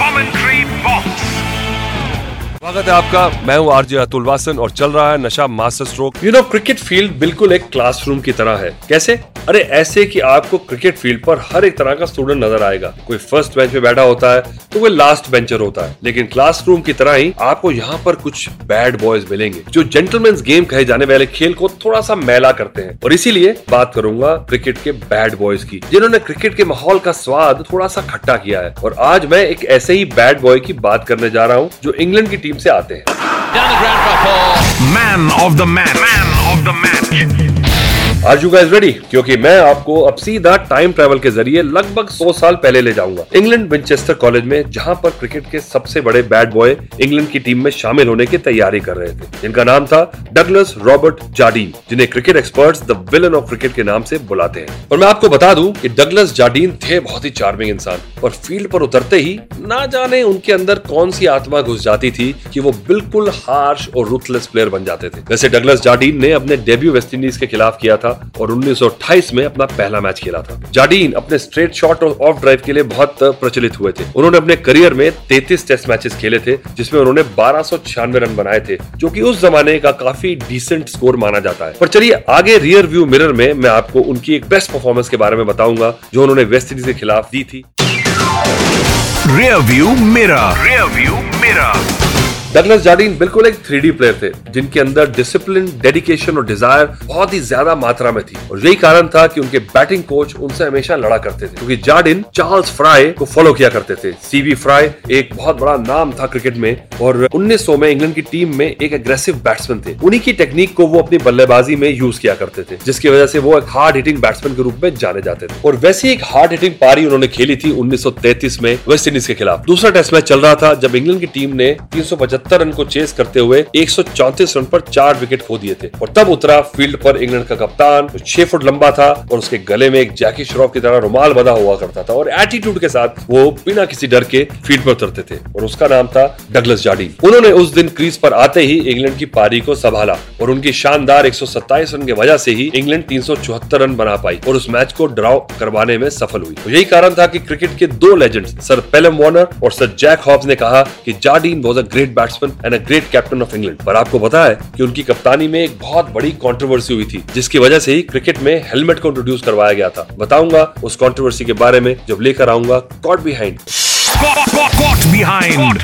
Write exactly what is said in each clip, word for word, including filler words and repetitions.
Commentary box. स्वागत है आपका, मैं हूँ आरजे अतुल वासन और चल रहा है नशा master stroke. You know cricket field बिल्कुल एक क्लासरूम की तरह है। कैसे? अरे ऐसे कि आपको क्रिकेट फील्ड पर हर एक तरह का स्टूडेंट नजर आएगा। कोई फर्स्ट बेंच पे बैठा होता है तो कोई लास्ट बेंचर होता है, लेकिन क्लासरूम की तरह ही आपको यहाँ पर कुछ बैड बॉयज मिलेंगे जो जेंटलमैन्स गेम कहे जाने वाले खेल को थोड़ा सा मैला करते हैं। और इसीलिए बात करूंगा क्रिकेट के बैड बॉयज की, जिन्होंने क्रिकेट के माहौल का स्वाद थोड़ा सा खट्टा किया है। और आज मैं एक ऐसे ही बैड बॉय की बात करने जा रहा हूँ जो इंग्लैंड की टीम से आते हैं। Man of the match, man of the match. Are you guys ready? क्योंकि मैं आपको अब सीधा टाइम ट्रैवल के जरिए लगभग सौ साल पहले ले जाऊंगा, इंग्लैंड विंचेस्टर कॉलेज में, जहां पर क्रिकेट के सबसे बड़े बैड बॉय इंग्लैंड की टीम में शामिल होने की तैयारी कर रहे थे, जिनका नाम था डगलस रॉबर्ट जार्डीन, जिन्हें cricket experts the villain of cricket के नाम से बुलाते हैं। और मैं आपको बता दूं कि डगलस जार्डीन थे बहुत ही चार्मिंग इंसान, और फील्ड पर उतरते ही ना जाने उनके अंदर कौन सी आत्मा घुस जाती थी कि वो बिल्कुल हार्श और रूथलेस प्लेयर बन जाते थे। वैसे डगलस जार्डीन ने अपने डेब्यू वेस्ट इंडीज के खिलाफ किया था और उन्नीस सौ अट्ठाईस में अपना पहला मैच खेला था। जार्डीन अपने स्ट्रेट शॉट और ऑफ ड्राइव के लिए बहुत प्रचलित हुए थे। उन्होंने अपने करियर में तैंतीस टेस्ट मैचेस खेले थे, जिसमें उन्होंने बारह सौ छियानवे रन बनाए थे, जो कि उस जमाने का काफी डिसेंट स्कोर माना जाता है। पर चलिए आगे रियर व्यू मिरर में मैं आपको उनकी एक बेस्ट परफॉर्मेंस के बारे में बताऊंगा जो उन्होंने वेस्ट इंडीज के खिलाफ दी थी। Rear view mirror, rear view mirror. Douglas Jardine बिल्कुल एक थ्री डी प्लेयर थे, जिनके अंदर डिसिप्लिन, डेडिकेशन और डिजायर बहुत ही ज्यादा मात्रा में थी, और यही कारण था कि उनके बैटिंग कोच उनसे हमेशा लड़ा करते थे, क्योंकि जार्डीन चार्ल्स फ्राई को फॉलो किया करते थे। सीवी फ्राई एक बहुत बड़ा नाम था क्रिकेट में, और उन्नीस सौ में इंग्लैंड की टीम में एक एग्रेसिव बैट्समैन थे। उन्हीं की टेक्निक को वो अपनी बल्लेबाजी में यूज किया करते थे, जिसकी वजह से वो एक हार्ड हिटिंग बैट्समैन के रूप में जाने जाते थे। और वैसे एक हार्ड हिटिंग पारी उन्होंने खेली थी उन्नीस सौ तैंतीस में वेस्ट इंडीज के खिलाफ। दूसरा टेस्ट मैच चल रहा था जब इंग्लैंड की टीम ने तीन सौ पचहत्तर रन को चेस करते हुए एक सौ चौंतीस रन पर चार विकेट खो दिए थे, और तब उतरा फील्ड पर इंग्लैंड का कप्तान, जो छह फुट लंबा था और उसके गले में एक जैकी श्रॉफ की तरह रुमाल बंधा हुआ करता था, और एटीट्यूड के साथ वो बिना किसी डर के फील्ड पर उतरते थे, और उसका नाम था डगलस जार्डीन। उन्होंने उस दिन क्रीज पर आते ही इंग्लैंड की पारी को संभाला, और उनकी शानदार एक सौ सत्ताईस रन की वजह से ही इंग्लैंड तीन सौ चौहत्तर रन बना पाई और उस मैच को ड्रॉ करवाने में सफल हुई। यही कारण था कि क्रिकेट के दो लेजेंड्स सर पेलम वार्नर और सर जैक हॉब्स ने कहा कि Jardine was a great and a great captain of England. पर आपको पता है कि उनकी कप्तानी में एक बहुत बड़ी कंट्रोवर्सी हुई थी, जिसकी वजह से ही क्रिकेट में हेलमेट को इंट्रोड्यूस करवाया गया था। बताऊंगा उस कंट्रोवर्सी के बारे में जब लेकर आऊंगा caught behind. Caught behind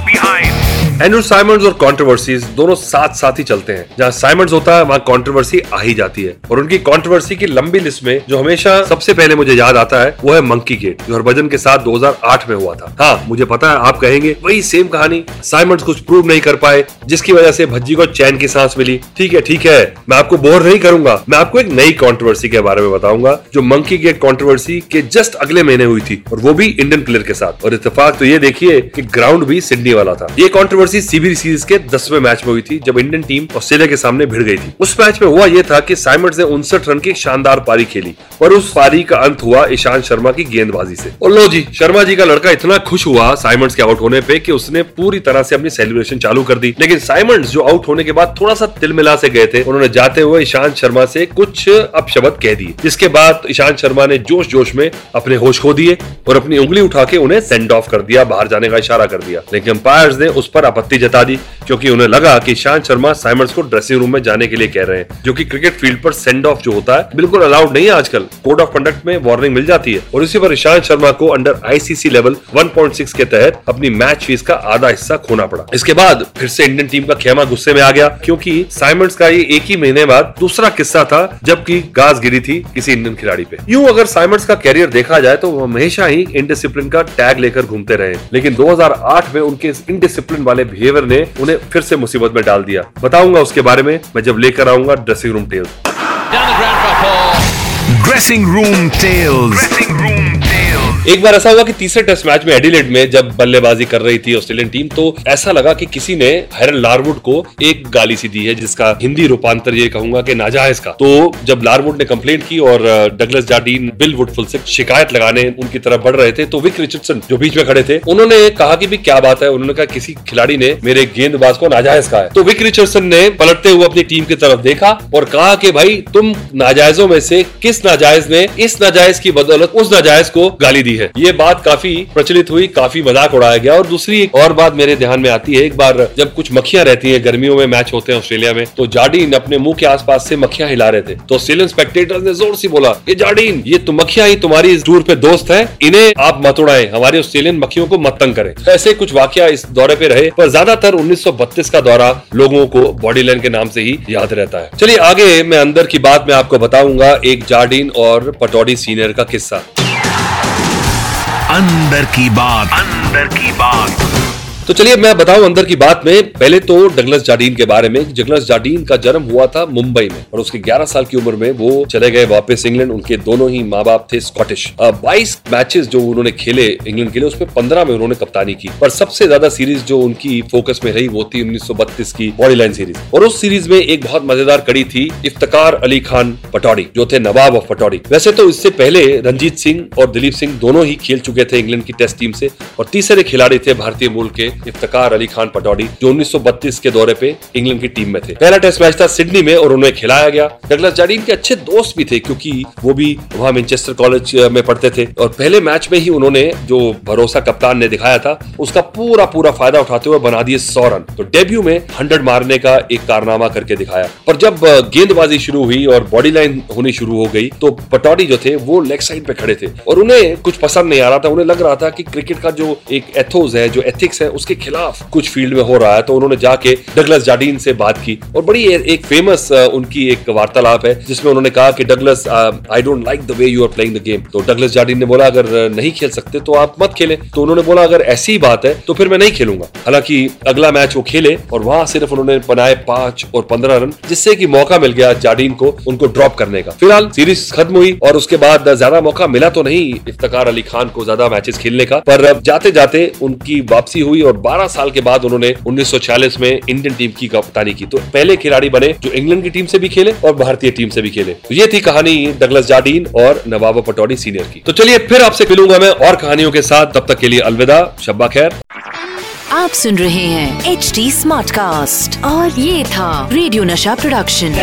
Andrew Symonds और कंट्रोवर्सीज दोनों साथ साथ ही चलते हैं। जहाँ साइमंड्स होता है वहाँ कंट्रोवर्सी आ ही जाती है, और उनकी कंट्रोवर्सी की लंबी लिस्ट में जो हमेशा सबसे पहले मुझे याद आता है वो है मंकी गेट, जो हरभजन के साथ दो हज़ार आठ में हुआ था। हाँ, मुझे पता है आप कहेंगे वही सेम कहानी, साइमंड्स कुछ प्रूव नहीं कर पाए, जिसकी वजह से भज्जी को चैन की सांस मिली। ठीक है ठीक है, मैं आपको बोर नहीं करूंगा, मैं आपको एक नई कंट्रोवर्सी के बारे में बताऊंगा जो मंकी गेट कंट्रोवर्सी के जस्ट अगले महीने हुई थी, और वो भी इंडियन प्लेयर के साथ। और इत्तेफाक तो ये देखिए कि ग्राउंड भी सिडनी वाला था। ये कंट्रोवर्सी सीबी सीरीज के दसवें मैच में हुई थी जब इंडियन टीम ऑस्ट्रेलिया के सामने भिड़ गई थी। उस मैच में हुआ यह था कि साइमंड्स ने उनसठ रन की शानदार पारी खेली, और उस पारी का अंत हुआ ईशांत शर्मा की गेंदबाजी से। और लो जी, शर्मा जी का लड़का इतना खुश हुआ साइमंड्स के आउट होने पे कि उसने पूरी तरह से अपनी सेलिब्रेशन चालू कर दी। लेकिन साइमंड्स जो आउट होने के बाद थोड़ा सा तिलमिला से गए थे, उन्होंने जाते हुए ईशांत शर्मा से कुछ अपशब्द कह दिए, जिसके बाद ईशांत शर्मा ने जोश जोश में अपने होश खो दिए और अपनी उंगली उठा के उन्हें सेंड ऑफ कर दिया, बाहर जाने का इशारा कर दिया। लेकिन अंपायर्स ने उस पर आपत्ति जता दी, क्योंकि उन्हें लगा कि ईशांत शर्मा साइमंड्स को ड्रेसिंग रूम में जाने के लिए कह रहे हैं, जो कि क्रिकेट फील्ड पर सेंड ऑफ जो होता है बिल्कुल अलाउड नहीं है। आजकल कोड ऑफ कंडक्ट में वार्निंग मिल जाती है, और इसी पर ईशांत शर्मा को under ICC level one point six के तहत अपनी मैच फीस का आधा हिस्सा खोना पड़ा। इसके बाद फिर से इंडियन टीम का खेमा गुस्से में आ गया, क्योंकि साइमंड्स का ये एक ही महीने बाद दूसरा किस्सा था जबकि गाज गिरी थी किसी इंडियन खिलाड़ी पे। यूं अगर साइमंड्स का कैरियर देखा जाए तो वो हमेशा ही इनडिसिप्लिन का टैग लेकर घूमते रहे, लेकिन दो हज़ार आठ में उनके इस इनडिसिप्लिन वाले बिहेवियर ने उन्हें फिर से मुसीबत में डाल दिया। बताऊंगा उसके बारे में मैं जब लेकर आऊंगा dressing room tales. Dressing room tales, dressing room tales. एक बार ऐसा हुआ कि तीसरे टेस्ट मैच में एडिलेड में जब बल्लेबाजी कर रही थी ऑस्ट्रेलियन टीम तो ऐसा लगा कि किसी ने हैरल्ड लारवुड को एक गाली सी दी है, जिसका हिंदी रूपांतर ये कहूंगा कि नाजायज का। तो जब लारवुड ने कंप्लेंट की और डगलस जार्डिन बिल वुडफुल से शिकायत लगाने उनकी तरफ बढ़ रहे थे तो विक रिचर्डसन जो बीच में खड़े थे उन्होंने कहा कि भी क्या बात है, उन्होंने कहा किसी खिलाड़ी ने मेरे गेंदबाज को नाजायज कहा है। तो विक रिचर्डसन ने पलटते हुए अपनी टीम की तरफ देखा और कहा कि भाई तुम नाजायजों में से किस नाजायज ने इस नाजायज की बदौलत उस नाजायज को गाली दी है। ये बात काफी प्रचलित हुई, काफी मजाक उड़ाया गया। और दूसरी एक और बात मेरे ध्यान में आती है, एक बार जब कुछ मक्खियां रहती हैं, गर्मियों में मैच होते हैं ऑस्ट्रेलिया में, तो जार्डिन अपने मुंह के आसपास से मक्खियां हिला रहे थे तो ऑस्ट्रेलियन स्पेक्टेटर्स ने जोर से बोला, ये जार्डिन, ये तो मक्खियां ही तुम्हारी इस टूर पे दोस्त है, इन्हें आप मत उड़ाएं, हमारे ऑस्ट्रेलियन मक्खियों को मत तंग करें। ऐसे कुछ वाकया इस दौरे पे रहे, पर ज्यादातर उन्नीस सौ बत्तीस का दौरा लोगों को बॉडीलाइन के नाम से ही याद रहता है। चलिए आगे मैं अंदर की बात में आपको बताऊंगा एक जार्डिन और पटौडी सीनियर का किस्सा। अंदर की बात, अंदर की बात। तो चलिए मैं बताऊं अंदर की बात में पहले तो डगलस जार्डिन के बारे में। डगलस जार्डिन का जन्म हुआ था मुंबई में और उसके ग्यारह साल की उम्र में वो चले गए वापस इंग्लैंड। उनके दोनों ही माँ बाप थे स्कॉटिश। बाईस मैचेस जो उन्होंने खेले इंग्लैंड के लिए उसमें पंद्रह में उन्होंने कप्तानी की, पर सबसे ज्यादा सीरीज जो उनकी फोकस में रही वो थी उन्नीस सौ बत्तीस की बॉडीलाइन सीरीज। और उस सीरीज में एक बहुत मजेदार कड़ी थी इफ्तिखार अली खान पटौड़ी जो थे नवाब ऑफ पटौड़ी। वैसे तो इससे पहले रंजीत सिंह और दिलीप सिंह दोनों ही खेल चुके थे इंग्लैंड की टेस्ट टीम से और तीसरे खिलाड़ी थे भारतीय मूल के इफ्तिखार अली खान पटौड़ी जो उन्नीस सौ बत्तीस के दौरे पे इंग्लैंड की टीम में थे। पहला टेस्ट मैच था सिडनी में और उन्हें खिलाया गया। डगलस जार्डिन के अच्छे दोस्त भी थे क्योंकि वो भी वहाँ मैनचेस्टर कॉलेज में पढ़ते थे और पहले मैच में ही उन्होंने जो भरोसा कप्तान ने दिखाया था उसका पूरा पूरा फायदा उठाते हुए बना दिए सौ रन। तो डेब्यू में हंड्रेड मारने का एक कारनामा करके दिखाया। पर जब गेंदबाजी शुरू हुई और बॉडी लाइन होनी शुरू हो गई तो पटौड़ी जो थे वो लेग साइड पे खड़े थे और उन्हें कुछ पसंद नहीं आ रहा था। उन्हें लग रहा था कि क्रिकेट का जो एक एथोस है, जो एथिक्स है, उसके खिलाफ कुछ फील्ड में हो रहा है। तो उन्होंने जाके डगलस जार्डिन से बात की और बड़ी एक फेमस उनकी एक वार्तालाप है जिसमें उन्होंने कहा कि Douglas, I don't like the way you are playing the game. तो डगलस जार्डिन ने बोला अगर नहीं खेल सकते तो आप मत खेलें। तो उन्होंने बोला अगर ऐसी ही बात है तो फिर मैं नहीं खेलूंगा। हालांकि अगला मैच वो खेले और वहां सिर्फ उन्होंने बनाए पांच और पंद्रह रन जिससे कि मौका मिल गया जार्डिन को उनको ड्रॉप करने का। फिलहाल सीरीज खत्म हुई और उसके बाद ज्यादा मौका मिला तो नहीं इफ्तिखार अली खान को ज्यादा मैचेस खेलने का, पर जाते जाते उनकी वापसी हुई और बारह साल के बाद उन्होंने उन्नीस सौ छियालीस में इंडियन टीम की कप्तानी की। तो पहले खिलाड़ी बने जो इंग्लैंड की टीम से भी खेले और भारतीय टीम से भी खेले। तो ये थी कहानी डगलस जार्डिन और नवाब ऑफ पटौड़ी सीनियर की। तो चलिए फिर आपसे मिलूंगा मैं और कहानियों के साथ, तब तक के लिए अलविदा, शब्बा खैर। आप सुन रहे हैं एच डी स्मार्ट कास्ट और ये था रेडियो नशा प्रोडक्शन।